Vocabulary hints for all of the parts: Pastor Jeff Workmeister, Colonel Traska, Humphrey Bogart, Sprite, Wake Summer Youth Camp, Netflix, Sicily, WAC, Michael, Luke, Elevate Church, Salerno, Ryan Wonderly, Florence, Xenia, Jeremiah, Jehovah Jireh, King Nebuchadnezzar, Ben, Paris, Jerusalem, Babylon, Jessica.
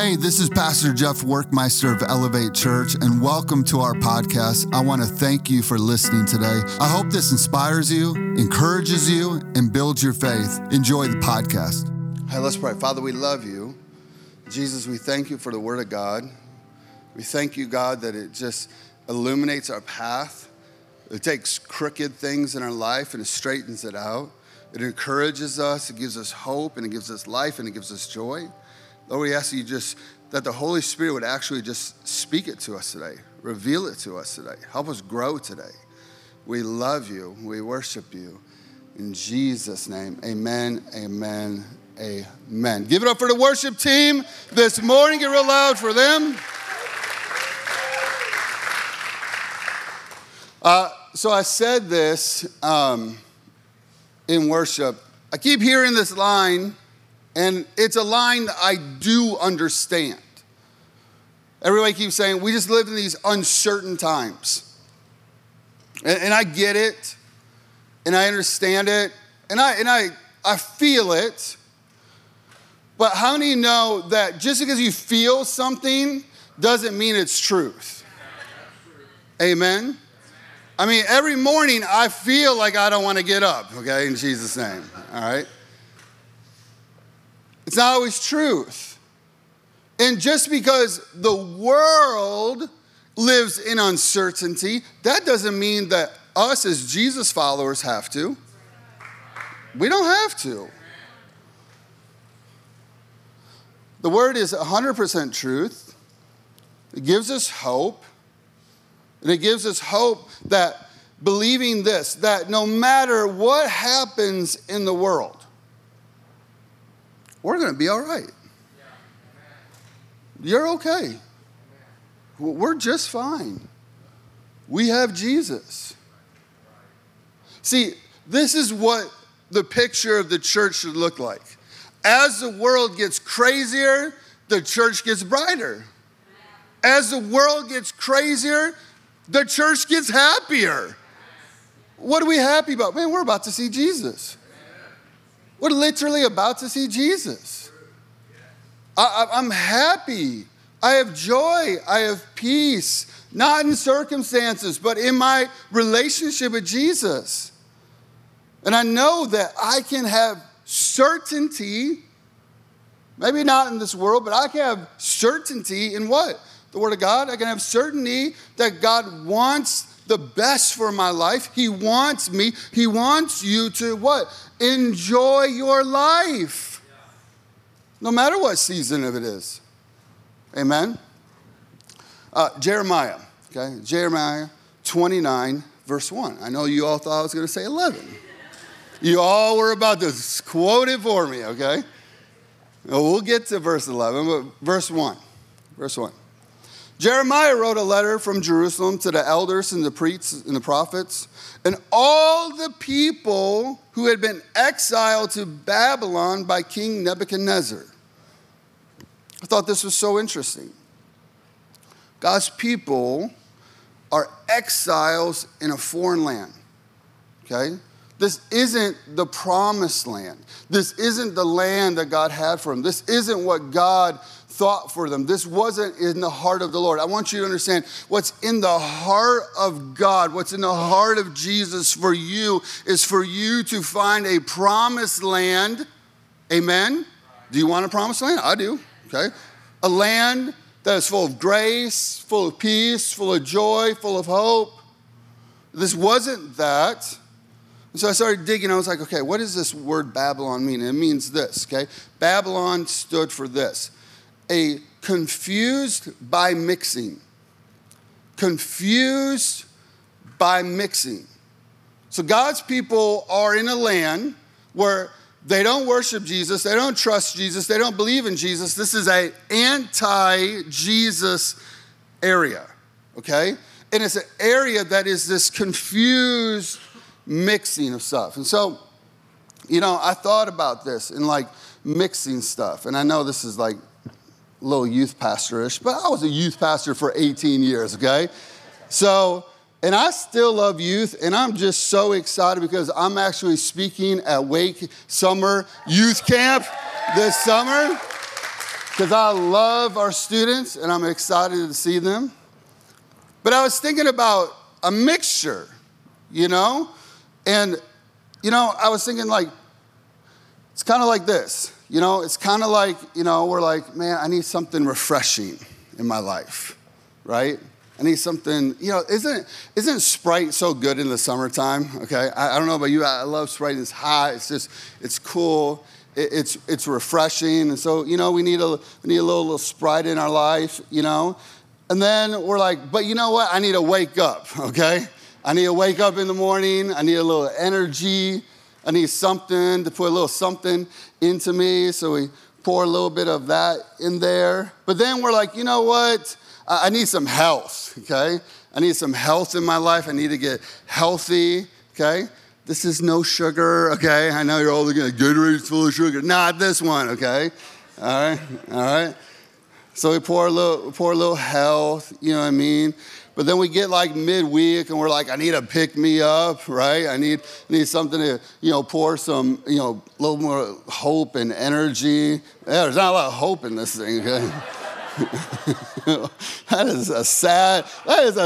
Hey, this is Pastor Jeff Workmeister of Elevate Church, and welcome to our podcast. I want to thank you for listening today. I hope this inspires you, encourages you, and builds your faith. Enjoy the podcast. Hey, let's pray. Father, we love you. Jesus, we thank you for the Word of God. We thank you, God, that it just illuminates our path. It takes crooked things in our life and it straightens it out. It encourages us, it gives us hope, and it gives us life, and it gives us joy. Lord, we ask you just that the Holy Spirit would actually just speak it to us today, reveal it to us today, help us grow today. We love you. We worship you. In Jesus' name, amen, amen, amen. Give it up for the worship team this morning. Get real loud for them. So I said this in worship. I keep hearing this line. And it's a line that I do understand. Everybody keeps saying, we just live in these uncertain times. And I get it. And I understand it. And I feel it. But how many know that just because you feel something doesn't mean it's truth? Amen? I mean, every morning I feel like I don't want to get up, okay, in Jesus' name, all right? It's not always truth. And just because the world lives in uncertainty, that doesn't mean that us as Jesus followers have to. We don't have to. The Word is 100% truth. It gives us hope. And it gives us hope that believing this, that no matter what happens in the world, we're going to be all right. You're okay. We're just fine. We have Jesus. See, this is what the picture of the church should look like. As the world gets crazier, the church gets brighter. As the world gets crazier, the church gets happier. What are we happy about? Man, we're about to see Jesus. We're literally about to see Jesus. I'm happy. I have joy. I have peace. Not in circumstances, but in my relationship with Jesus. And I know that I can have certainty, maybe not in this world, but I can have certainty in what? The Word of God. I can have certainty that God wants the best for my life. He wants me. He wants you to what? Enjoy your life. No matter what season of it is. Amen? Jeremiah. Okay? Jeremiah 29, verse 1. I know you all thought I was going to say 11. You all were about to quote it for me, okay? We'll get to verse 11, but verse 1. Verse 1. Jeremiah wrote a letter from Jerusalem to the elders and the priests and the prophets and all the people who had been exiled to Babylon by King Nebuchadnezzar. I thought this was so interesting. God's people are exiles in a foreign land, okay? This isn't the promised land. This isn't the land that God had for them. This isn't what God thought for them. This wasn't in the heart of the Lord. I want you to understand what's in the heart of God, what's in the heart of Jesus for you is for you to find a promised land. Amen? Do you want a promised land? I do. Okay. A land that is full of grace, full of peace, full of joy, full of hope. This wasn't that. So I started digging. I was like, okay, what does this word Babylon mean? It means this, okay? Babylon stood for this. A confused by mixing. Confused by mixing. So God's people are in a land where they don't worship Jesus. They don't trust Jesus. They don't believe in Jesus. This is an anti-Jesus area, okay? And it's an area that is this confused mixing of stuff. And so, you know, I thought about this and like mixing stuff. And I know this is like a little youth pastor-ish, but I was a youth pastor for 18 years, okay? So, and I still love youth, and I'm just so excited because I'm actually speaking at Wake Summer Youth Camp this summer. because I love our students and I'm excited to see them. But I was thinking about a mixture, you know? And, you know, I was thinking like, it's kind of like this, you know? It's kind of like, you know, we're like, man, I need something refreshing in my life, right? I need something, you know, isn't Sprite so good in the summertime, okay? I don't know about you, I love Sprite, it's hot, it's just, it's cool, it's refreshing, and so, you know, we need a little Sprite in our life, you know? And then we're like, but you know what, I need to wake up, okay? I need to wake up in the morning, I need a little energy, I need something to put a little something into me, so we pour a little bit of that in there. But then we're like, you know what? I need some health, okay? I need some health in my life. I need to get healthy, okay? This is no sugar, okay? I know you're all looking at Gatorade's full of sugar. Not this one, okay? All right. So we pour a little health, you know what I mean? But then we get like midweek and we're like, I need a pick me up, right? I need something to, you know, pour some, you know, a little more hope and energy. Yeah, there's not a lot of hope in this thing, okay? That is a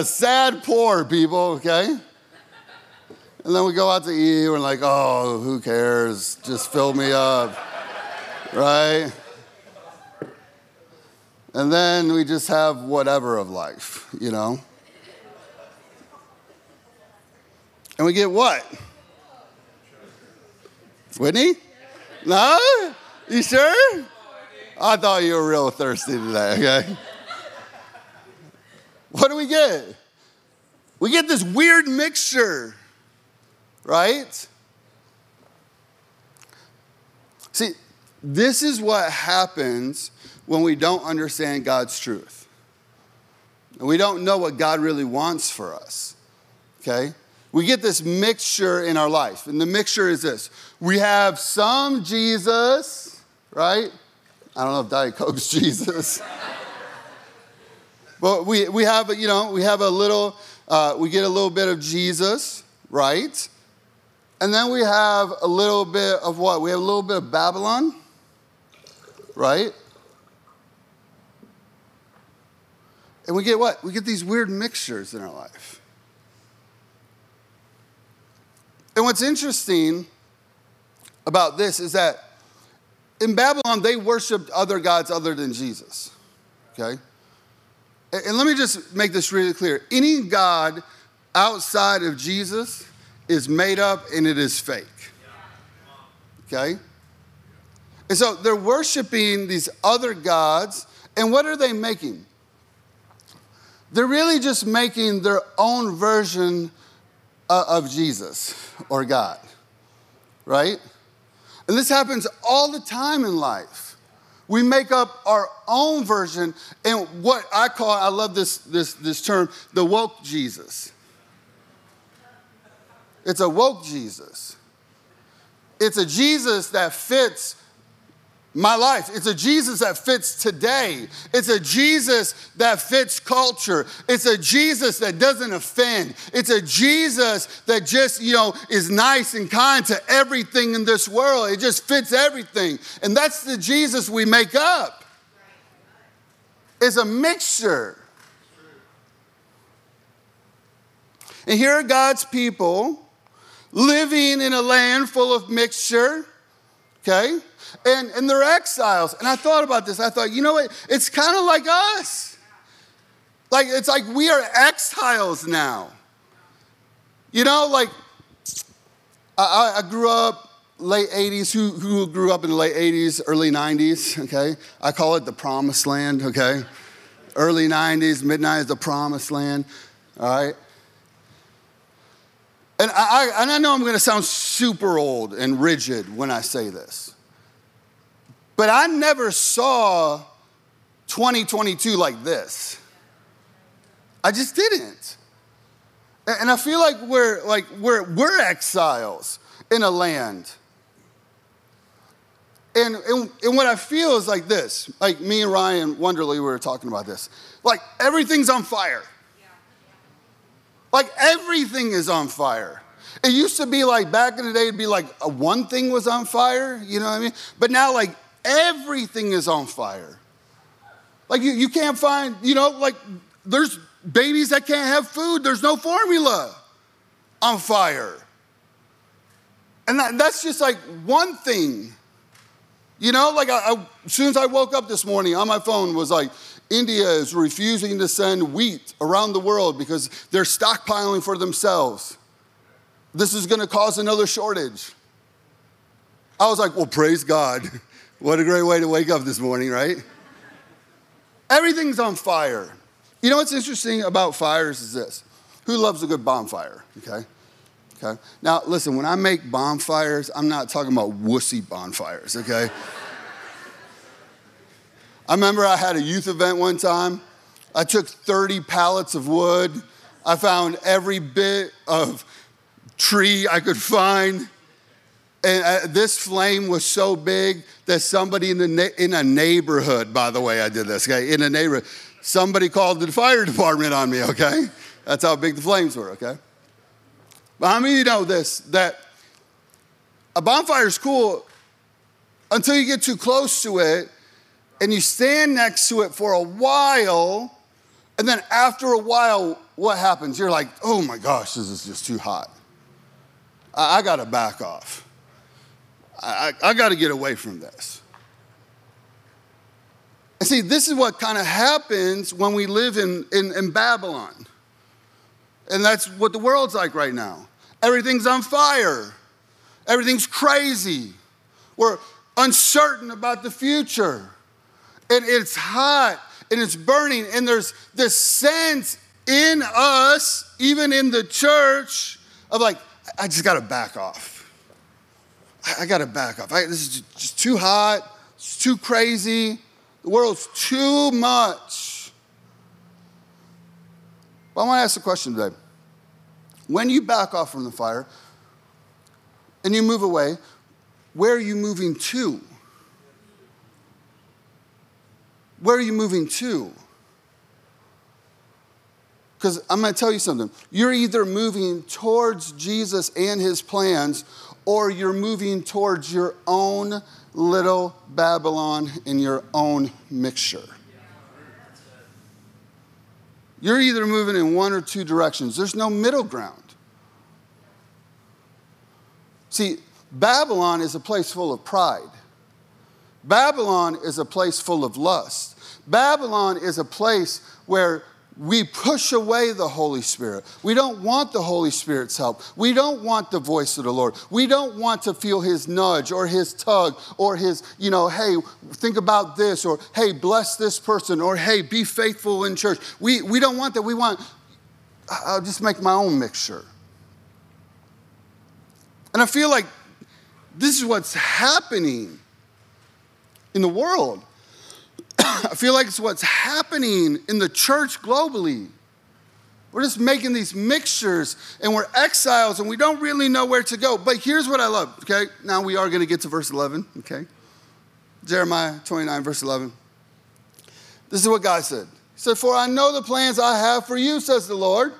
sad pour, people, okay? And then we go out to eat, we're like, oh, who cares? Just fill me up, right? And then we just have whatever of life, you know? And we get what? Whitney? No? You sure? I thought you were real thirsty today, okay? What do we get? We get this weird mixture, right? See, this is what happens when we don't understand God's truth. And we don't know what God really wants for us, okay? We get this mixture in our life, and the mixture is this. We have some Jesus, right? I don't know if Diet Coke's Jesus. But we get a little bit of Jesus, right? And then we have a little bit of what? We have a little bit of Babylon, right? And we get what? We get these weird mixtures in our life. And what's interesting about this is that in Babylon, they worshiped other gods other than Jesus, okay? And let me just make this really clear. Any god outside of Jesus is made up and it is fake, okay? And so they're worshiping these other gods, and what are they making? They're really just making their own version of Jesus or God, right? And this happens all the time in life. We make up our own version, and what I call, I love this term, the woke Jesus. It's a woke Jesus. It's a Jesus that fits my life. It's a Jesus that fits today. It's a Jesus that fits culture. It's a Jesus that doesn't offend. It's a Jesus that just, you know, is nice and kind to everything in this world. It just fits everything. And that's the Jesus we make up. It's a mixture. And here are God's people living in a land full of mixture, okay? And they're exiles. And I thought about this. I thought, you know what? It's kind of like us. Like, it's like we are exiles now. You know, like, I grew up late 80s. Who grew up in the late 80s, early 90s, okay? I call it the promised land, okay? Early 90s, mid-90s, the promised land, all right? And I know I'm going to sound super old and rigid when I say this. But I never saw 2022 like this. I just didn't. And I feel like we're exiles in a land. And what I feel is like this. Like me and Ryan Wonderly, we were talking about this. Like everything's on fire. Like everything is on fire. It used to be like back in the day, it'd be like one thing was on fire, you know what I mean? But now like everything is on fire. Like you can't find, like there's babies that can't have food. There's no formula on fire. And that's just like one thing. I as soon as I woke up this morning on my phone was like, India is refusing to send wheat around the world because they're stockpiling for themselves. This is going to cause another shortage. I was like, well, praise God. What a great way to wake up this morning, right? Everything's on fire. What's interesting about fires is this. Who loves a good bonfire, okay? Now, listen, when I make bonfires, I'm not talking about wussy bonfires, okay? I remember I had a youth event one time. I took 30 pallets of wood. I found every bit of tree I could find. And this flame was so big that somebody in a neighborhood, by the way, I did this, okay? In a neighborhood, somebody called the fire department on me, okay? That's how big the flames were, okay? But how many of you know this, that a bonfire is cool until you get too close to it and you stand next to it for a while, and then after a while, what happens? You're like, oh my gosh, this is just too hot. I gotta back off. I gotta get away from this. And see, this is what kind of happens when we live in Babylon. And that's what the world's like right now. Everything's on fire. Everything's crazy. We're uncertain about the future. And it's hot and it's burning. And there's this sense in us, even in the church, of like, I just got to back off. I got to back off. This is just too hot. It's too crazy. The world's too much. But I want to ask a question today. When you back off from the fire and you move away, where are you moving to? Where are you moving to? Because I'm going to tell you something. You're either moving towards Jesus and his plans, or you're moving towards your own little Babylon in your own mixture. You're either moving in one or two directions. There's no middle ground. See, Babylon is a place full of pride. Babylon is a place full of lust. Babylon is a place where we push away the Holy Spirit. We don't want the Holy Spirit's help. We don't want the voice of the Lord. We don't want to feel his nudge or his tug or his, hey, think about this, or hey, bless this person, or hey, be faithful in church. We don't want that. We want, I'll just make my own mixture. And I feel like this is what's happening in the world. I feel like it's what's happening in the church globally. We're just making these mixtures, and we're exiles, and we don't really know where to go. But here's what I love, okay? Now we are going to get to verse 11, okay? Jeremiah 29, verse 11. This is what God said. He said, "For I know the plans I have for you, says the Lord."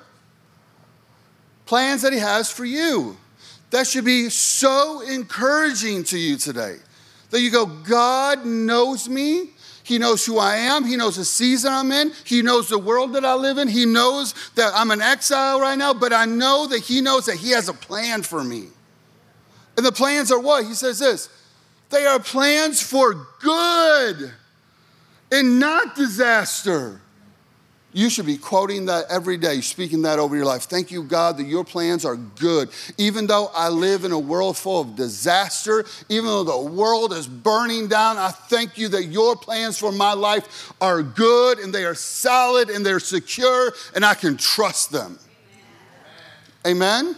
Plans that he has for you. That should be so encouraging to you today. That you go, God knows me. He knows who I am. He knows the season I'm in. He knows the world that I live in. He knows that I'm an exile right now, but I know that he knows that he has a plan for me. And the plans are what? He says this. They are plans for good and not disaster. You should be quoting that every day, speaking that over your life. Thank you, God, that your plans are good. Even though I live in a world full of disaster, even though the world is burning down, I thank you that your plans for my life are good, and they are solid, and they're secure, and I can trust them. Amen? Amen?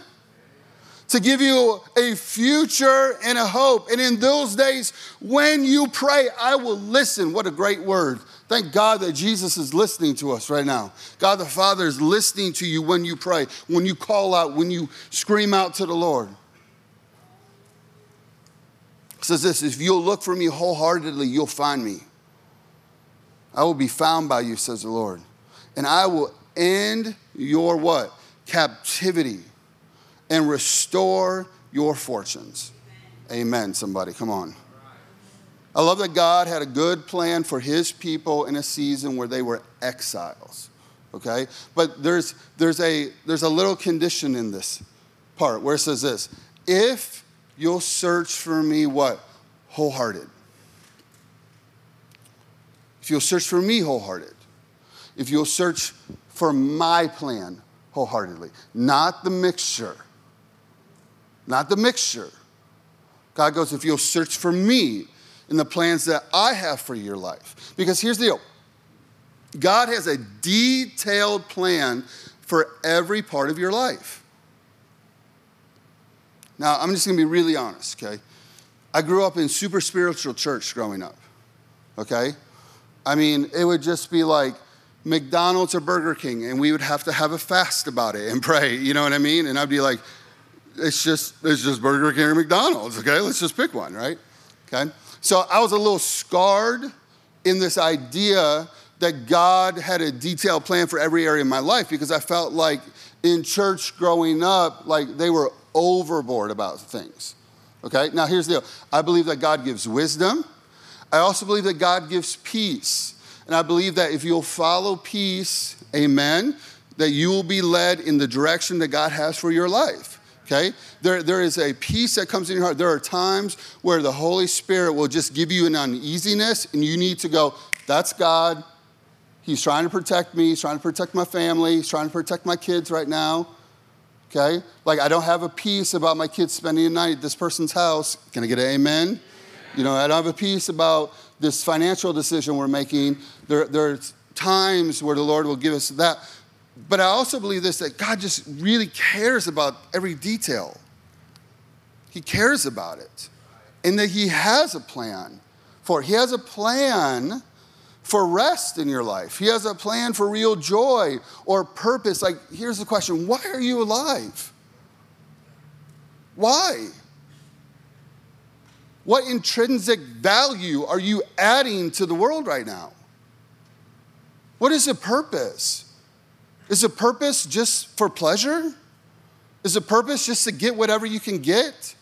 To give you a future and a hope. And in those days, when you pray, I will listen. What a great word. Thank God that Jesus is listening to us right now. God the Father is listening to you when you pray, when you call out, when you scream out to the Lord. It says this, if you'll look for me wholeheartedly, you'll find me. I will be found by you, says the Lord. And I will end your what? Captivity, and restore your fortunes. Amen, somebody, come on. I love that God had a good plan for his people in a season where they were exiles, okay? But there's a little condition in this part where it says this, if you'll search for me, what? Wholehearted. If you'll search for me wholehearted, if you'll search for my plan wholeheartedly, not the mixture, not the mixture. God goes, if you'll search for me in the plans that I have for your life. Because here's the deal. God has a detailed plan for every part of your life. Now, I'm just going to be really honest, okay? I grew up in super spiritual church growing up, okay? I mean, it would just be like McDonald's or Burger King, and we would have to have a fast about it and pray, you know what I mean? And I'd be like, it's just Burger King or McDonald's, okay? Let's just pick one, right? Okay? So I was a little scarred in this idea that God had a detailed plan for every area of my life because I felt like in church growing up, like they were overboard about things, okay? Now here's the deal. I believe that God gives wisdom. I also believe that God gives peace. And I believe that if you'll follow peace, amen, that you will be led in the direction that God has for your life. Okay? There is a peace that comes in your heart. There are times where the Holy Spirit will just give you an uneasiness and you need to go, that's God. He's trying to protect me. He's trying to protect my family. He's trying to protect my kids right now. Okay? Like I don't have a peace about my kids spending the night at this person's house. Can I get an amen? You know, I don't have a peace about this financial decision we're making. There are times where the Lord will give us that. But I also believe this, that God just really cares about every detail. He cares about it. And that he has a plan for it. He has a plan for rest in your life. He has a plan for real joy or purpose. Like, here's the question. Why are you alive? Why? What intrinsic value are you adding to the world right now? What is the purpose? Is the purpose just for pleasure? Is the purpose just to get whatever you can get?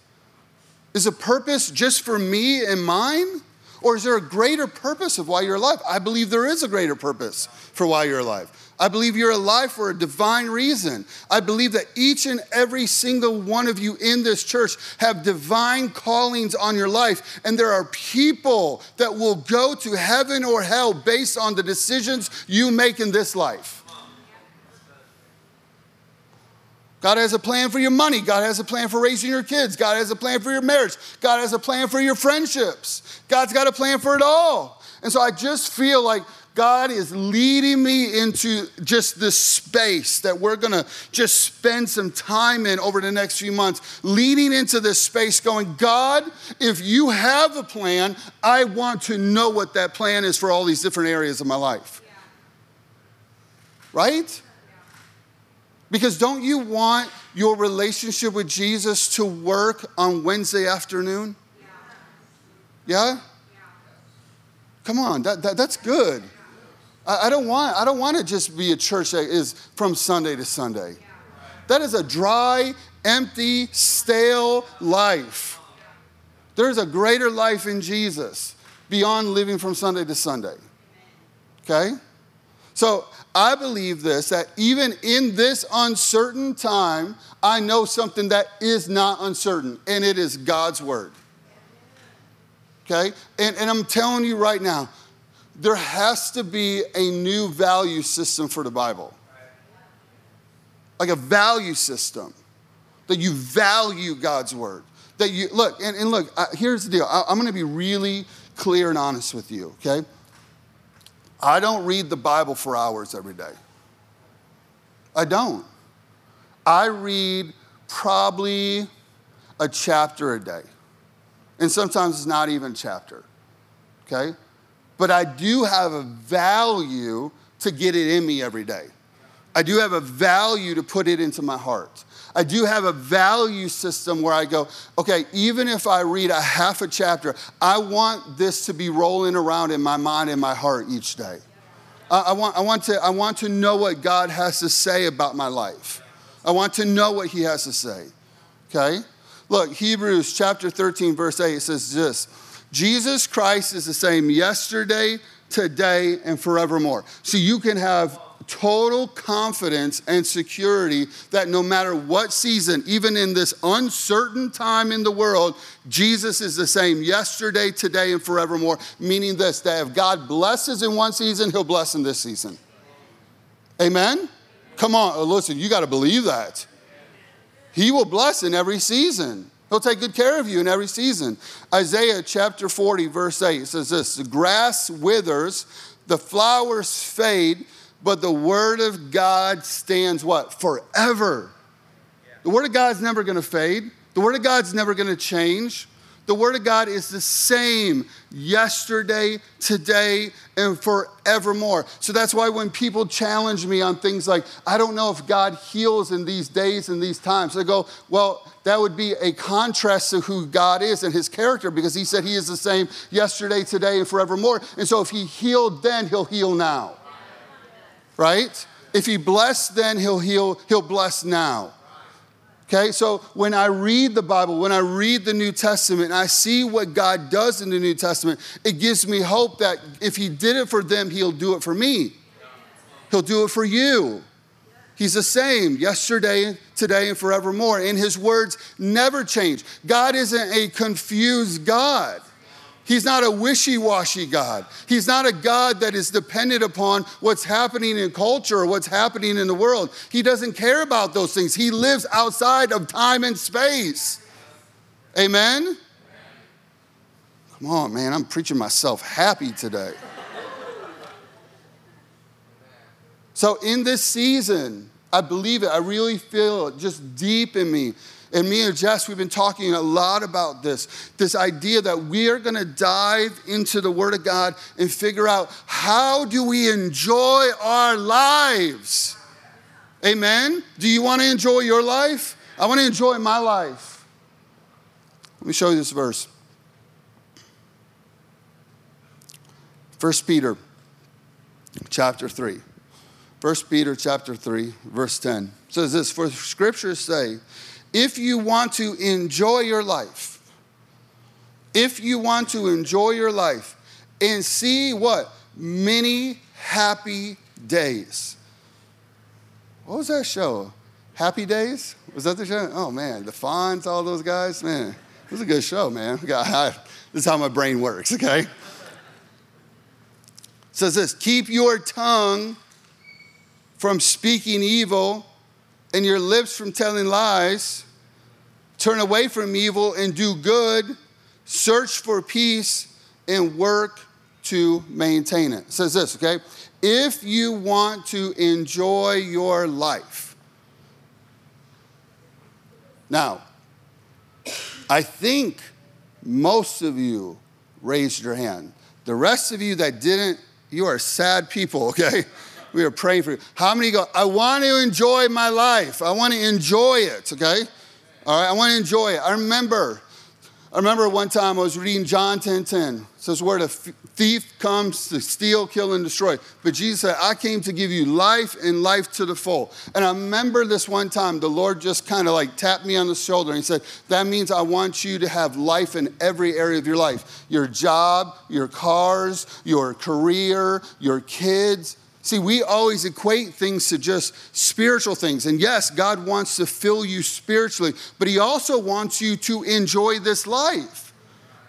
Is the purpose just for me and mine? Or is there a greater purpose of why you're alive? I believe there is a greater purpose for why you're alive. I believe you're alive for a divine reason. I believe that each and every single one of you in this church have divine callings on your life. And there are people that will go to heaven or hell based on the decisions you make in this life. God has a plan for your money. God has a plan for raising your kids. God has a plan for your marriage. God has a plan for your friendships. God's got a plan for it all. And so I just feel like God is leading me into just this space that we're going to just spend some time in over the next few months, leading into this space going, God, if you have a plan, I want to know what that plan is for all these different areas of my life. Yeah. Right? Because don't you want your relationship with Jesus to work on Wednesday afternoon? Yeah? Come on, that's good. I don't want to just be a church that is from Sunday to Sunday. That is a dry, empty, stale life. There's a greater life in Jesus beyond living from Sunday to Sunday. Okay? So I believe this, that even in this uncertain time, I know something that is not uncertain, and it is God's word. Okay? And I'm telling you right now, there has to be a new value system for the Bible. Like a value system, that you value God's word. That you, look, and look, here's the deal. I'm going to be really clear and honest with you, okay? I don't read the Bible for hours every day. I don't. I read probably a chapter a day. And sometimes it's not even a chapter, okay? But I do have a value to get it in me every day. I do have a value to put it into my heart. I do have a value system where I go, okay, even if I read a half a chapter, I want this to be rolling around in my mind and my heart each day. I want to know what God has to say about my life. I want to know what he has to say, okay? Look, Hebrews chapter 13, verse 8 says this, Jesus Christ is the same yesterday, today, and forevermore. So you can have total confidence and security that no matter what season, even in this uncertain time in the world, Jesus is the same yesterday, today, and forevermore, meaning this, that if God blesses in one season, he'll bless in this season. Amen? Come on, listen, you got to believe that. He will bless in every season. He'll take good care of you in every season. Isaiah chapter 40, verse 8 says this, the grass withers, the flowers fade, but the word of God stands what? Forever. Yeah. The word of God's never going to fade. The word of God's never going to change. The word of God is the same yesterday, today, and forevermore. So that's why when people challenge me on things like, I don't know if God heals in these days and these times, I go, well, that would be a contrast to who God is and his character, because he said he is the same yesterday, today, and forevermore. And so if he healed then, he'll heal now. Right? If he blessed then, he'll heal, he'll bless now. Okay, so when I read the Bible, when I read the New Testament, and I see what God does in the New Testament, it gives me hope that if he did it for them, he'll do it for me. He'll do it for you. He's the same yesterday, today, and forevermore. And his words never change. God isn't a confused God. He's not a wishy-washy God. He's not a God that is dependent upon what's happening in culture or what's happening in the world. He doesn't care about those things. He lives outside of time and space. Amen? Amen. Come on, man. I'm preaching myself happy today. So in this season, I believe it. I really feel it just deep in me. And me and Jess, we've been talking a lot about this idea that we are going to dive into the Word of God and figure out how do we enjoy our lives? Amen? Do you want to enjoy your life? I want to enjoy my life. Let me show you this verse. 1 Peter chapter 3. 1 Peter chapter 3, verse 10. It says this, for scriptures say, if you want to enjoy your life, if you want to enjoy your life and see what? Many happy days. What was that show? Happy Days? Was that the show? Oh, man, the Fonz, all those guys. Man, it was a good show, man. God, this is how my brain works, okay? It says this, keep your tongue from speaking evil and your lips from telling lies. Turn away from evil and do good. Search for peace and work to maintain it. It says this, okay? If you want to enjoy your life. Now, I think most of you raised your hand. The rest of you that didn't, you are sad people, okay? We are praying for you. How many go, I want to enjoy my life. I want to enjoy it, okay? All right, I want to enjoy it. I remember one time I was reading John 10:10. It says, where the thief comes to steal, kill, and destroy. But Jesus said, I came to give you life and life to the full. And I remember this one time, the Lord just kind of like tapped me on the shoulder and he said, that means I want you to have life in every area of your life. Your job, your cars, your career, your kids. See, we always equate things to just spiritual things. And yes, God wants to fill you spiritually, but he also wants you to enjoy this life.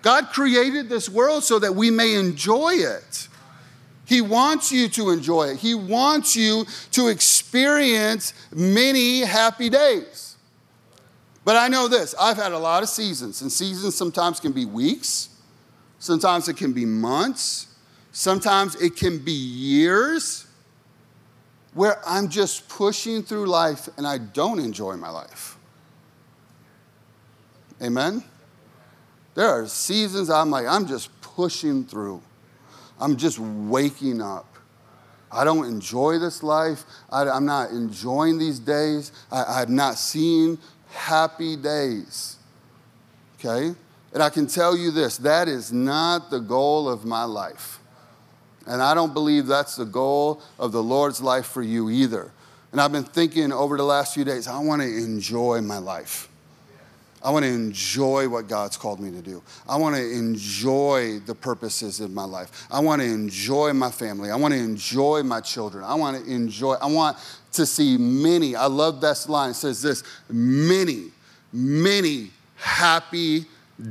God created this world so that we may enjoy it. He wants you to enjoy it. He wants you to experience many happy days. But I know this, I've had a lot of seasons, and seasons sometimes can be weeks. Sometimes it can be months. Sometimes it can be years where I'm just pushing through life and I don't enjoy my life. Amen? There are seasons I'm like, I'm just pushing through. I'm just waking up. I don't enjoy this life. I'm not enjoying these days. I've not seen happy days, okay? And I can tell you this, that is not the goal of my life. And I don't believe that's the goal of the Lord's life for you either. And I've been thinking over the last few days, I want to enjoy my life. I want to enjoy what God's called me to do. I want to enjoy the purposes in my life. I want to enjoy my family. I want to enjoy my children. I want to see many. I love that line. It says this, many, many happy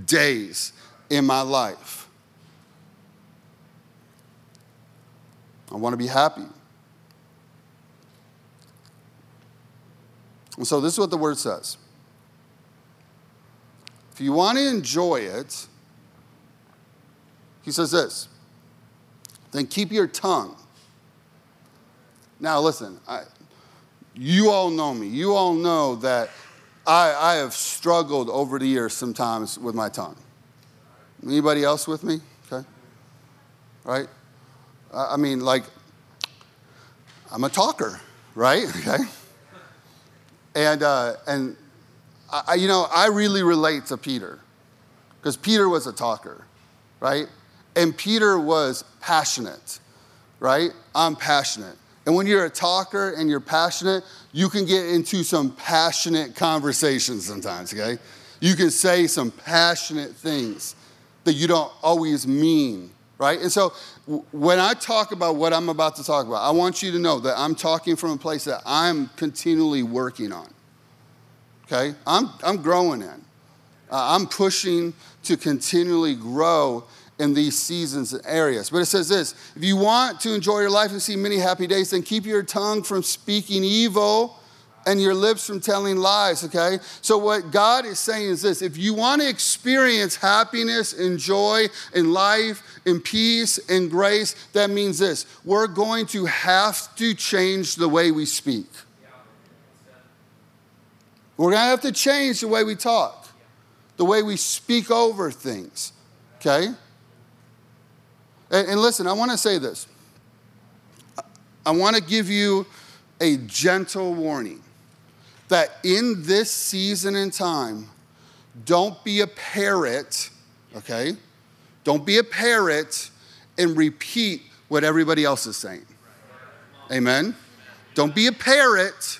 days in my life. I want to be happy. And so this is what the word says. If you want to enjoy it, he says this, then keep your tongue. Now listen, you all know me. You all know that I have struggled over the years sometimes with my tongue. Anybody else with me? Okay. Right? I mean, like, I'm a talker, right? Okay. And I really relate to Peter, because Peter was a talker, right? And Peter was passionate, right? I'm passionate. And when you're a talker and you're passionate, you can get into some passionate conversations sometimes, okay? You can say some passionate things that you don't always mean, right? And so when I talk about what I'm about to talk about, I want you to know that I'm talking from a place that I'm continually working on, okay? I'm growing in. I'm pushing to continually grow in these seasons and areas. But it says this, if you want to enjoy your life and see many happy days, then keep your tongue from speaking evil and your lips from telling lies, okay? So what God is saying is this, if you want to experience happiness and joy and life and peace and grace, that means this, we're going to have to change the way we speak. We're going to have to change the way we talk, the way we speak over things, okay? And listen, I want to say this. I want to give you a gentle warning that in this season and time, don't be a parrot, okay? Don't be a parrot and repeat what everybody else is saying. Amen? Don't be a parrot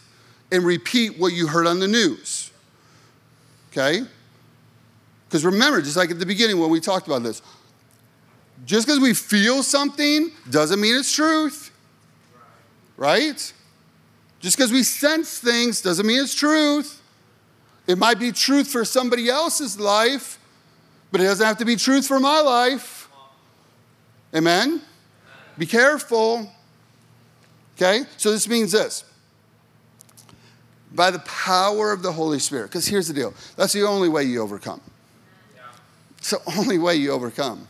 and repeat what you heard on the news, okay? Because remember, just like at the beginning when we talked about this, just because we feel something doesn't mean it's truth, right? Just because we sense things doesn't mean it's truth. It might be truth for somebody else's life, but it doesn't have to be truth for my life. Amen? Be careful, okay? So this means this. By the power of the Holy Spirit, because here's the deal. That's the only way you overcome. It's the only way you overcome.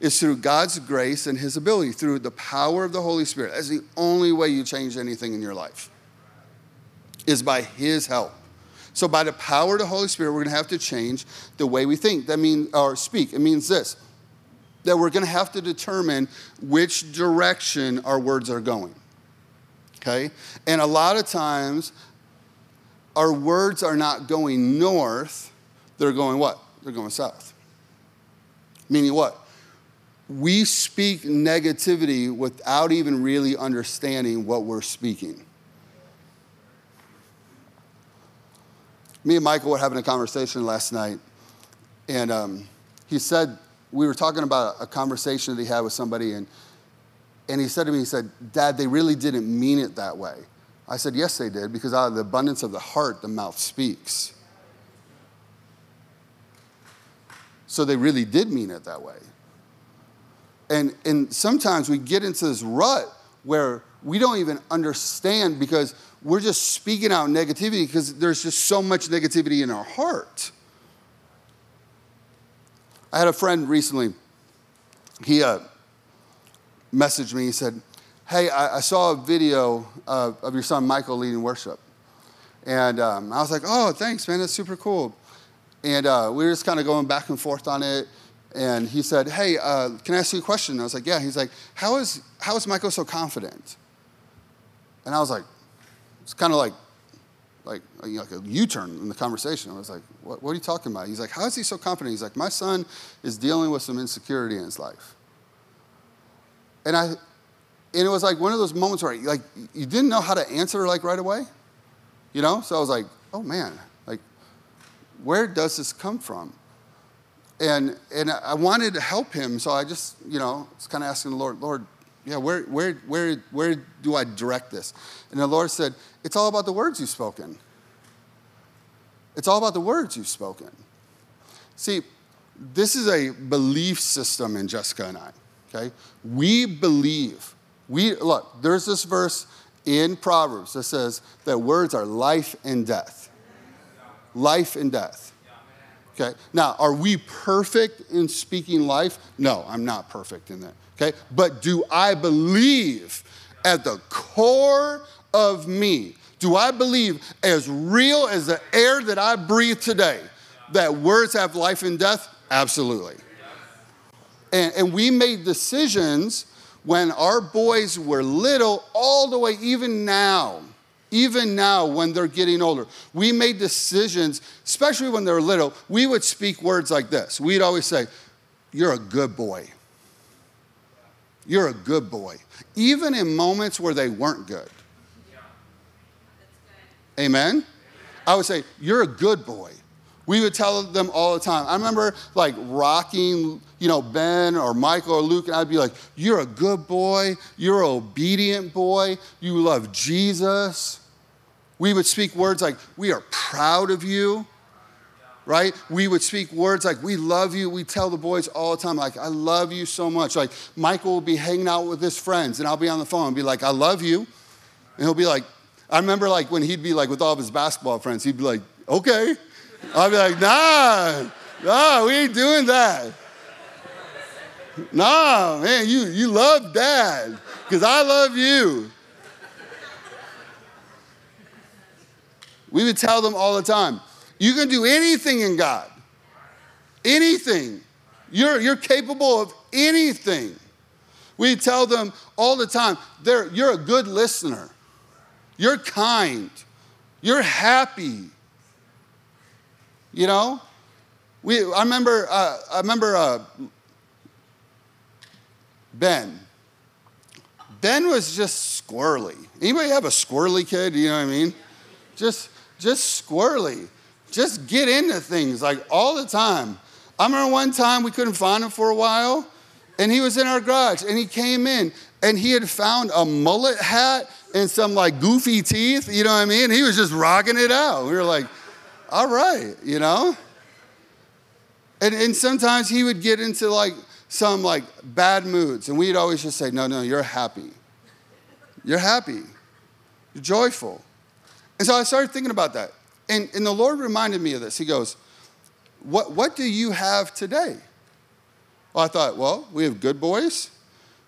It's through God's grace and his ability, through the power of the Holy Spirit. That's the only way you change anything in your life, is by his help. So by the power of the Holy Spirit, we're going to have to change the way we think. That means, or speak. It means this, that we're going to have to determine which direction our words are going, okay? And a lot of times, our words are not going north. They're going what? They're going south. Meaning what? We speak negativity without even really understanding what we're speaking. Me and Michael were having a conversation last night, and he said, we were talking about a conversation that he had with somebody, and he said to me, he said, Dad, they really didn't mean it that way. I said, yes, they did, because out of the abundance of the heart, the mouth speaks. So they really did mean it that way. And sometimes we get into this rut where we don't even understand because we're just speaking out negativity because there's just so much negativity in our heart. I had a friend recently. He messaged me. He said, hey, I saw a video of your son Michael leading worship. And I was like, oh, thanks, man. That's super cool. And we were just kind of going back and forth on it. And he said, hey, can I ask you a question? And I was like, yeah. He's like, how is Michael so confident? And I was like, it's kind of like a U-turn in the conversation. I was like, what are you talking about? He's like, how is he so confident? He's like, my son is dealing with some insecurity in his life. And it was like one of those moments where like you didn't know how to answer like right away, you know? So I was like, oh man, like where does this come from? And I wanted to help him, so I just, you know, was kind of asking the Lord, where do I direct this? And the Lord said, it's all about the words you've spoken. It's all about the words you've spoken. See, this is a belief system in Jessica and I, okay? We believe. Look, there's this verse in Proverbs that says that words are life and death. Life and death. Okay. Now, are we perfect in speaking life? No, I'm not perfect in that. Okay. But do I believe at the core of me, do I believe as real as the air that I breathe today that words have life and death? Absolutely. And we made decisions when our boys were little all the way, even now when they're getting older. We made decisions, especially when they were little, we would speak words like this. We'd always say, you're a good boy. You're a good boy. Even in moments where they weren't good. Yeah. That's good. Amen? Amen? I would say, you're a good boy. We would tell them all the time. I remember like rocking, you know, Ben or Michael or Luke, and I'd be like, you're a good boy. You're an obedient boy. You love Jesus. We would speak words like, we are proud of you, right? We would speak words like, we love you. We tell the boys all the time, like, I love you so much. Like, Michael will be hanging out with his friends, and I'll be on the phone and be like, I love you. And he'll be like, I remember like when he'd be like with all of his basketball friends, he'd be like, okay. I'd be like, nah, we ain't doing that. Nah, man, you love Dad because I love you. We would tell them all the time, you can do anything in God. Anything. You're capable of anything. We tell them all the time, you're a good listener. You're kind. You're happy. You know, I remember Ben. Ben was just squirrely. Anybody have a squirrely kid? You know what I mean? Just squirrely. Just get into things like all the time. I remember one time we couldn't find him for a while, and he was in our garage, and he came in, and he had found a mullet hat and some like goofy teeth. You know what I mean? He was just rocking it out. We were like, all right, you know? And sometimes he would get into like some like bad moods, and we'd always just say, no, you're happy. You're happy. You're joyful. And so I started thinking about that. And the Lord reminded me of this. He goes, what do you have today? Well, I thought, we have good boys.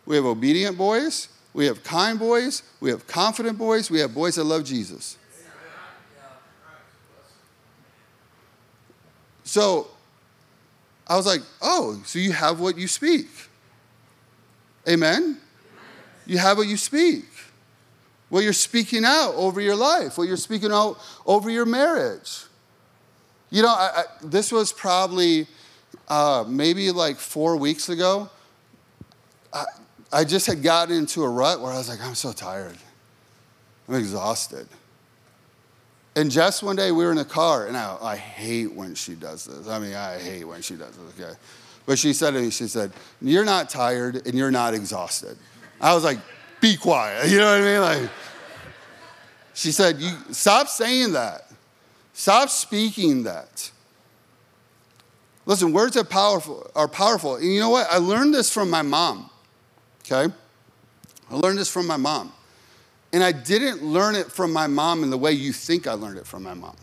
We have obedient boys. We have kind boys. We have confident boys. We have boys that love Jesus. So I was like, so you have what you speak. Amen? You have what you speak. What you're speaking out over your life. What you're speaking out over your marriage. You know, this was probably maybe like 4 weeks ago. I just had gotten into a rut where I was like, I'm so tired. I'm exhausted. And Jess, one day we were in the car, and I hate when she does this. I mean, I hate when she does this, okay? But she said to me, she said, you're not tired and you're not exhausted. I was like, be quiet, you know what I mean? Like, she said, you stop saying that. Stop speaking that. Listen, words are powerful. And you know what? I learned this from my mom, okay? I learned this from my mom. And I didn't learn it from my mom in the way you think I learned it from my mom.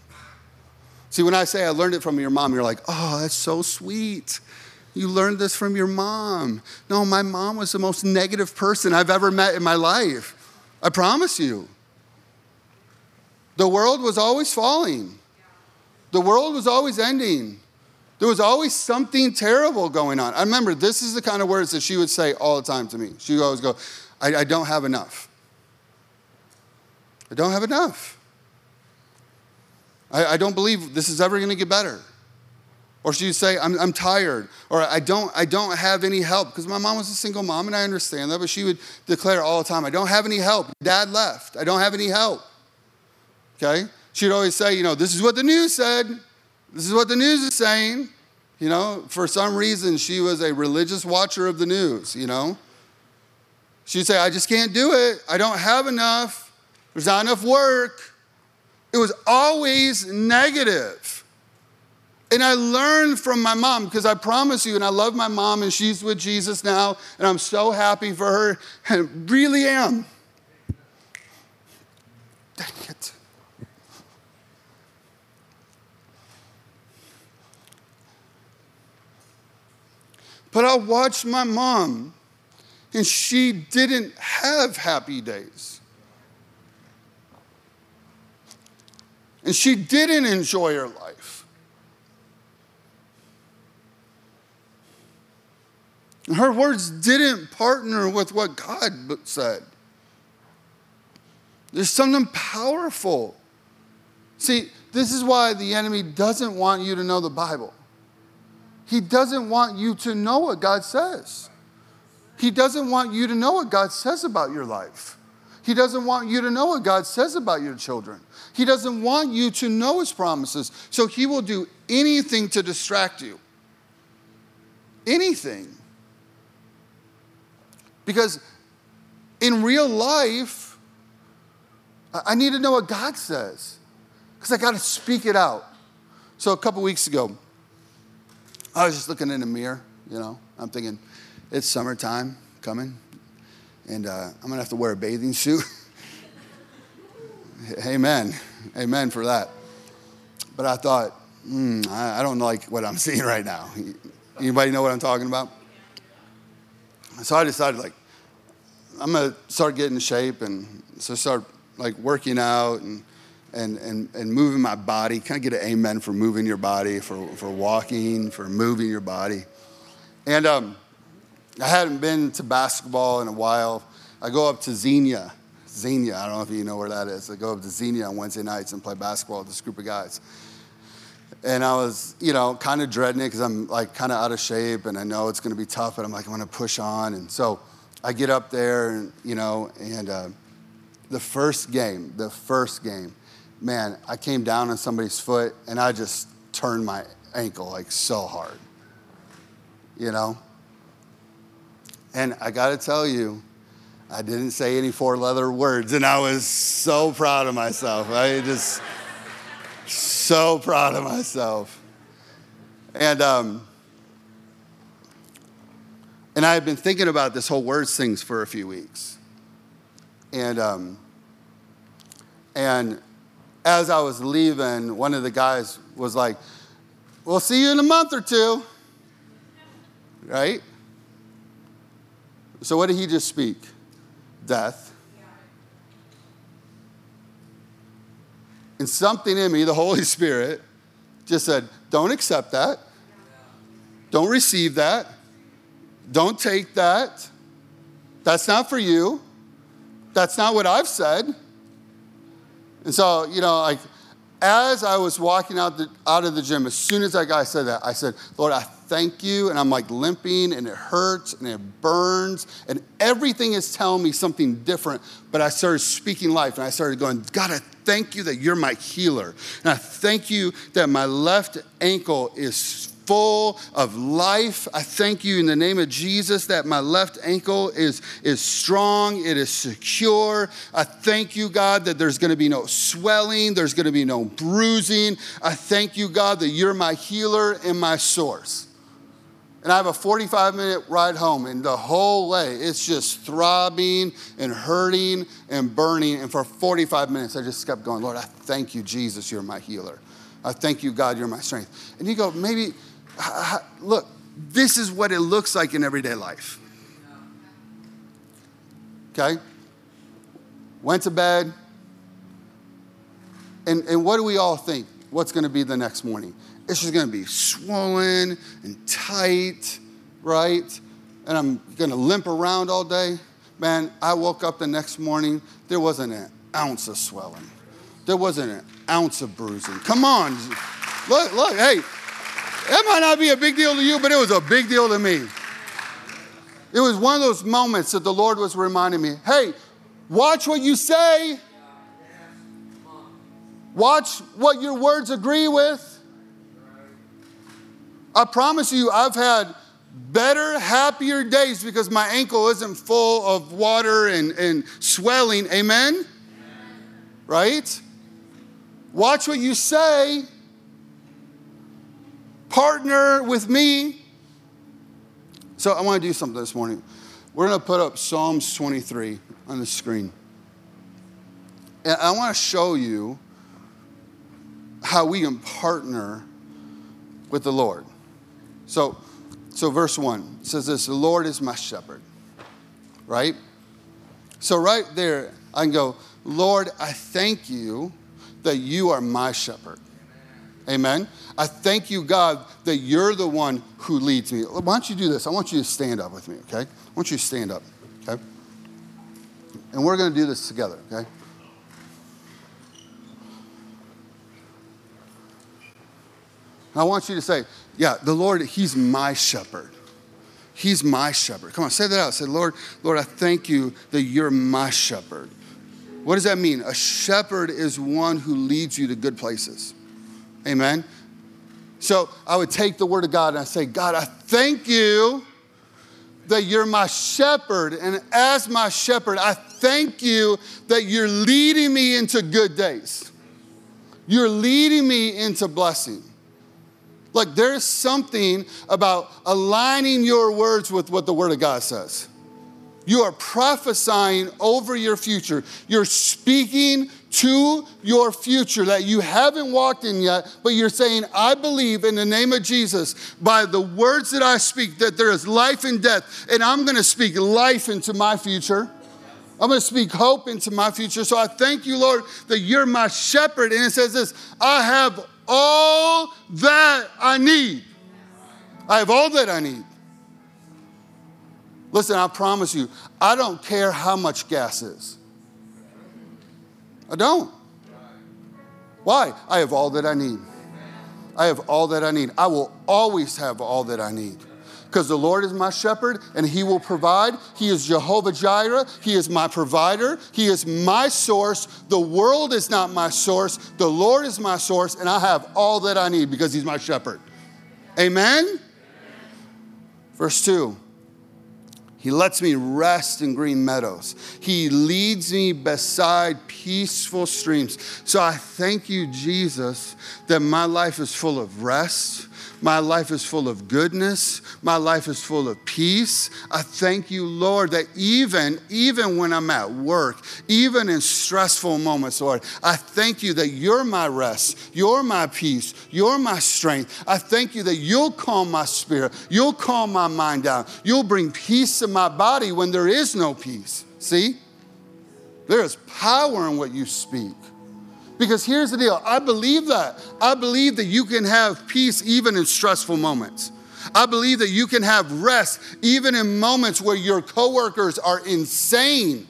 See, when I say I learned it from your mom, you're like, oh, that's so sweet. You learned this from your mom. No, my mom was the most negative person I've ever met in my life. I promise you. The world was always falling. The world was always ending. There was always something terrible going on. I remember this is the kind of words that she would say all the time to me. She would always go, I don't have enough. I don't have enough. I don't believe this is ever going to get better. Or she'd say, I'm tired. Or I don't have any help. Because my mom was a single mom, and I understand that. But she would declare all the time, I don't have any help. Dad left. I don't have any help. Okay? She'd always say, you know, this is what the news said. This is what the news is saying. You know, for some reason, she was a religious watcher of the news, you know. She'd say, I just can't do it. I don't have enough. There's not enough work. It was always negative. And I learned from my mom, because I promise you, and I love my mom, and she's with Jesus now, and I'm so happy for her. I really am. Dang it. But I watched my mom, and she didn't have happy days. And she didn't enjoy her life. And her words didn't partner with what God said. There's something powerful. See, this is why the enemy doesn't want you to know the Bible. He doesn't want you to know what God says. He doesn't want you to know what God says about your life. He doesn't want you to know what God says about your children. He doesn't want you to know his promises. So he will do anything to distract you. Anything. Because in real life, I need to know what God says. Because I got to speak it out. So a couple weeks ago, I was just looking in the mirror, you know. I'm thinking, it's summertime coming, and I'm going to have to wear a bathing suit. Amen. Amen for that. But I thought, I don't like what I'm seeing right now. Anybody know what I'm talking about? So I decided, like, I'm going to start getting in shape, and so start, like, working out and moving my body. Can I get an amen for moving your body, for walking, for moving your body? And I hadn't been to basketball in a while. I go up to Xenia, I don't know if you know where that is. I go up to Xenia on Wednesday nights and play basketball with this group of guys. And I was, you know, kind of dreading it because I'm, like, kind of out of shape, and I know it's going to be tough, but I'm like, I'm going to push on. And so I get up there, and, you know, and the first game, man, I came down on somebody's foot, and I just turned my ankle, like, so hard, you know? And I got to tell you, I didn't say any four letter words, and I was so proud of myself. I just, so proud of myself. And I had been thinking about this whole words things for a few weeks. And as I was leaving, one of the guys was like, we'll see you in a month or two, right? So what did he just speak? Death. And something in me, the Holy Spirit, just said, don't accept that. Don't receive that. Don't take that. That's not for you. That's not what I've said. And so, you know, like, as I was walking out of the gym, as soon as that guy said that, I said, Lord, I thank you. And I'm, like, limping, and it hurts, and it burns, and everything is telling me something different. But I started speaking life, and I started going, God, I thank you that you're my healer. And I thank you that my left ankle is full of life. I thank you in the name of Jesus that my left ankle is strong. It is secure. I thank you, God, that there's going to be no swelling. There's going to be no bruising. I thank you, God, that you're my healer and my source. And I have a 45-minute ride home, and the whole way, it's just throbbing and hurting and burning. And for 45 minutes, I just kept going, Lord, I thank you, Jesus, you're my healer. I thank you, God, you're my strength. And you go, maybe... Look, this is what it looks like in everyday life. Okay? Went to bed. And what do we all think? What's going to be the next morning? It's just going to be swollen and tight, right? And I'm going to limp around all day. Man, I woke up the next morning. There wasn't an ounce of swelling. There wasn't an ounce of bruising. Come on. Look, hey. That might not be a big deal to you, but it was a big deal to me. It was one of those moments that the Lord was reminding me, hey, watch what you say. Watch what your words agree with. I promise you, I've had better, happier days because my ankle isn't full of water and swelling. Amen? Amen? Right? Watch what you say. Partner with me. So I want to do something this morning. We're going to put up Psalms 23 on the screen. And I want to show you how we can partner with the Lord. So verse 1 says this, the Lord is my shepherd, right? So right there, I can go, Lord, I thank you that you are my shepherd. Amen. I thank you, God, that you're the one who leads me. Why don't you do this? I want you to stand up with me, okay? I want you to stand up, okay? And we're going to do this together, okay? I want you to say, yeah, the Lord, he's my shepherd. He's my shepherd. Come on, say that out. Say, Lord, I thank you that you're my shepherd. What does that mean? A shepherd is one who leads you to good places. Amen? So I would take the word of God and I say, God, I thank you that you're my shepherd. And as my shepherd, I thank you that you're leading me into good days. You're leading me into blessing. Look, there's something about aligning your words with what the Word of God says. You are prophesying over your future. You're speaking to your future that you haven't walked in yet, but you're saying, I believe in the name of Jesus, by the words that I speak, that there is life and death, and I'm going to speak life into my future. I'm going to speak hope into my future. So I thank you, Lord, that you're my shepherd. And it says this, I have all that I need. I have all that I need. Listen, I promise you, I don't care how much gas is. I don't. Why? I have all that I need. I have all that I need. I will always have all that I need. Because the Lord is my shepherd and he will provide. He is Jehovah Jireh. He is my provider. He is my source. The world is not my source. The Lord is my source and I have all that I need because he's my shepherd. Amen? Amen. Verse 2. He lets me rest in green meadows. He leads me beside peaceful streams. So I thank you, Jesus, that my life is full of rest. My life is full of goodness. My life is full of peace. I thank you, Lord, that even when I'm at work, even in stressful moments, Lord, I thank you that you're my rest. You're my peace. You're my strength. I thank you that you'll calm my spirit. You'll calm my mind down. You'll bring peace to my body when there is no peace. See? There is power in what you speak. Because here's the deal. I believe that. I believe that you can have peace even in stressful moments. I believe that you can have rest even in moments where your coworkers are insane.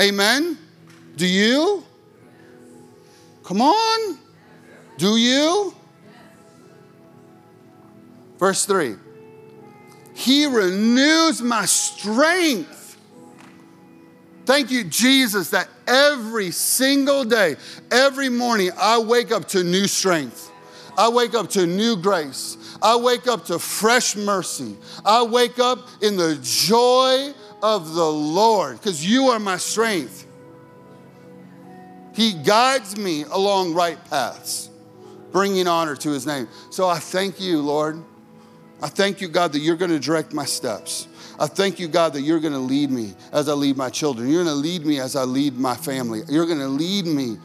Amen? Do you? Come on. Do you? Verse 3. He renews my strength. Thank you, Jesus, that every single day, every morning, I wake up to new strength. I wake up to new grace. I wake up to fresh mercy. I wake up in the joy of the Lord because you are my strength. He guides me along right paths, bringing honor to his name. So I thank you, Lord. I thank you, God, that you're going to direct my steps. I thank you, God, that you're going to lead me as I lead my children. You're going to lead me as I lead my family. You're going to lead me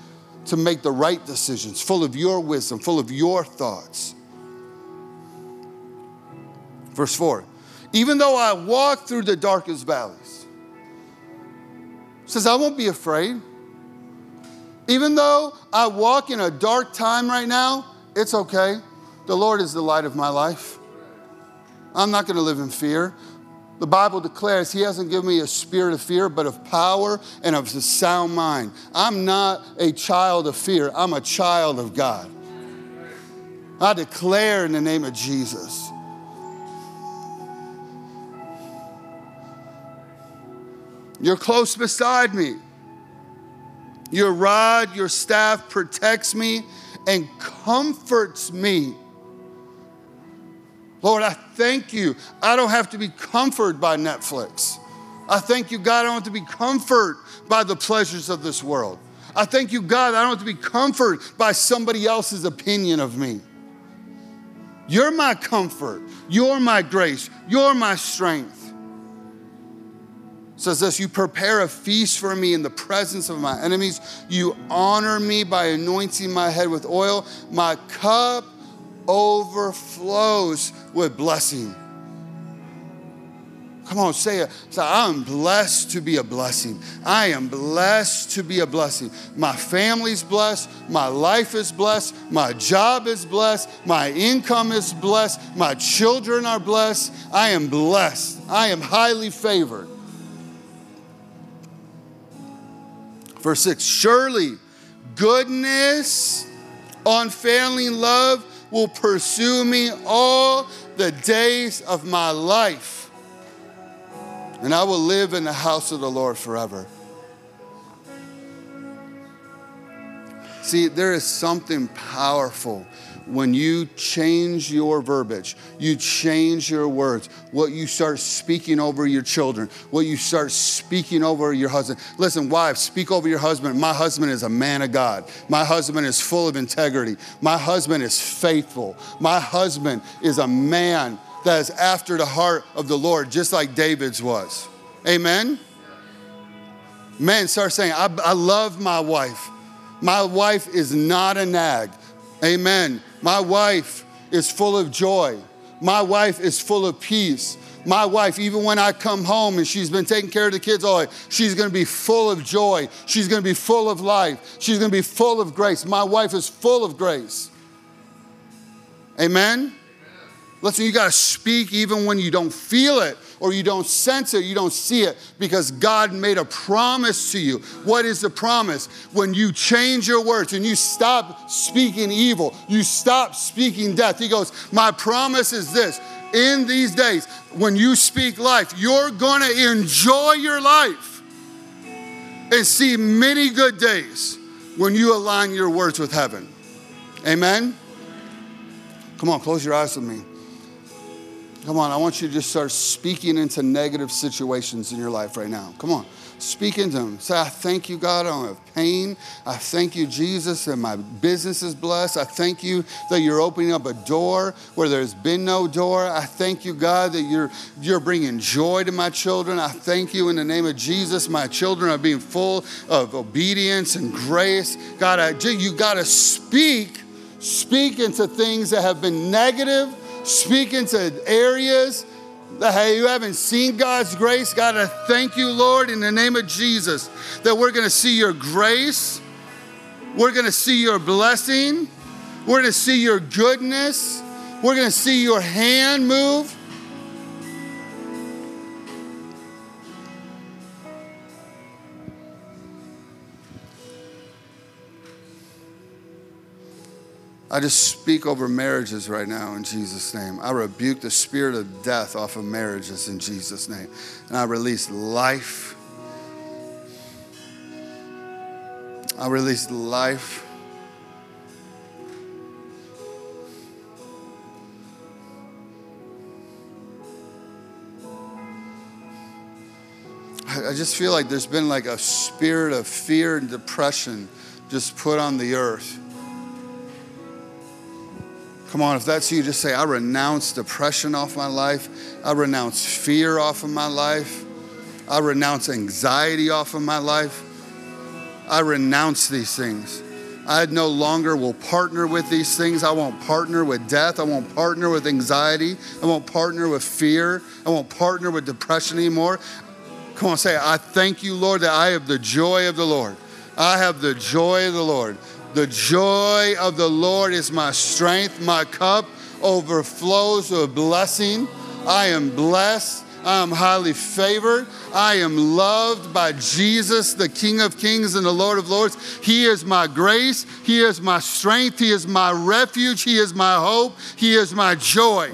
to make the right decisions, full of your wisdom, full of your thoughts. Verse 4, even though I walk through the darkest valleys, it says I won't be afraid. Even though I walk in a dark time right now, it's okay. The Lord is the light of my life. I'm not going to live in fear. The Bible declares he hasn't given me a spirit of fear, but of power and of a sound mind. I'm not a child of fear. I'm a child of God. I declare in the name of Jesus. You're close beside me. Your rod, your staff protects me and comforts me. Lord, I thank you. I don't have to be comforted by Netflix. I thank you, God, I don't have to be comforted by the pleasures of this world. I thank you, God, I don't have to be comforted by somebody else's opinion of me. You're my comfort. You're my grace. You're my strength. It says this, you prepare a feast for me in the presence of my enemies. You honor me by anointing my head with oil. My cup overflows with blessing. Come on, say it. So I am blessed to be a blessing. I am blessed to be a blessing. My family's blessed. My life is blessed. My job is blessed. My income is blessed. My children are blessed. I am blessed. I am highly favored. Verse 6, surely goodness, unfailing love will pursue me all the days of my life. And I will live in the house of the Lord forever. See, there is something powerful when you change your verbiage, you change your words, what you start speaking over your children, what you start speaking over your husband. Listen, wives, speak over your husband. My husband is a man of God. My husband is full of integrity. My husband is faithful. My husband is a man that is after the heart of the Lord, just like David's was. Amen? Men, start saying, I love my wife. My wife is not a nag. Amen. My wife is full of joy. My wife is full of peace. My wife, even when I come home and she's been taking care of the kids all day, she's going to be full of joy. She's going to be full of life. She's going to be full of grace. My wife is full of grace. Amen? Listen, you got to speak even when you don't feel it or you don't sense it, you don't see it, because God made a promise to you. What is the promise? When you change your words and you stop speaking evil, you stop speaking death. He goes, my promise is this. In these days, when you speak life, you're going to enjoy your life and see many good days when you align your words with heaven. Amen? Come on, close your eyes with me. Come on, I want you to just start speaking into negative situations in your life right now. Come on, speak into them. Say, I thank you, God, I don't have pain. I thank you, Jesus, that my business is blessed. I thank you that you're opening up a door where there's been no door. I thank you, God, that you're bringing joy to my children. I thank you in the name of Jesus. My children are being full of obedience and grace. God, you got to speak into things that have been negative. Speak into areas that you haven't seen God's grace. God, I thank you, Lord, in the name of Jesus, that we're going to see your grace. We're going to see your blessing. We're going to see your goodness. We're going to see your hand move. I just speak over marriages right now in Jesus' name. I rebuke the spirit of death off of marriages in Jesus' name. And I release life. I release life. I just feel like there's been like a spirit of fear and depression just put on the earth. Come on, if that's you, just say, I renounce depression off my life. I renounce fear off of my life. I renounce anxiety off of my life. I renounce these things. I no longer will partner with these things. I won't partner with death. I won't partner with anxiety. I won't partner with fear. I won't partner with depression anymore. Come on, say, I thank you, Lord, that I have the joy of the Lord. I have the joy of the Lord. The joy of the Lord is my strength. My cup overflows with blessing. I am blessed. I am highly favored. I am loved by Jesus, the King of Kings and the Lord of Lords. He is my grace. He is my strength. He is my refuge. He is my hope. He is my joy.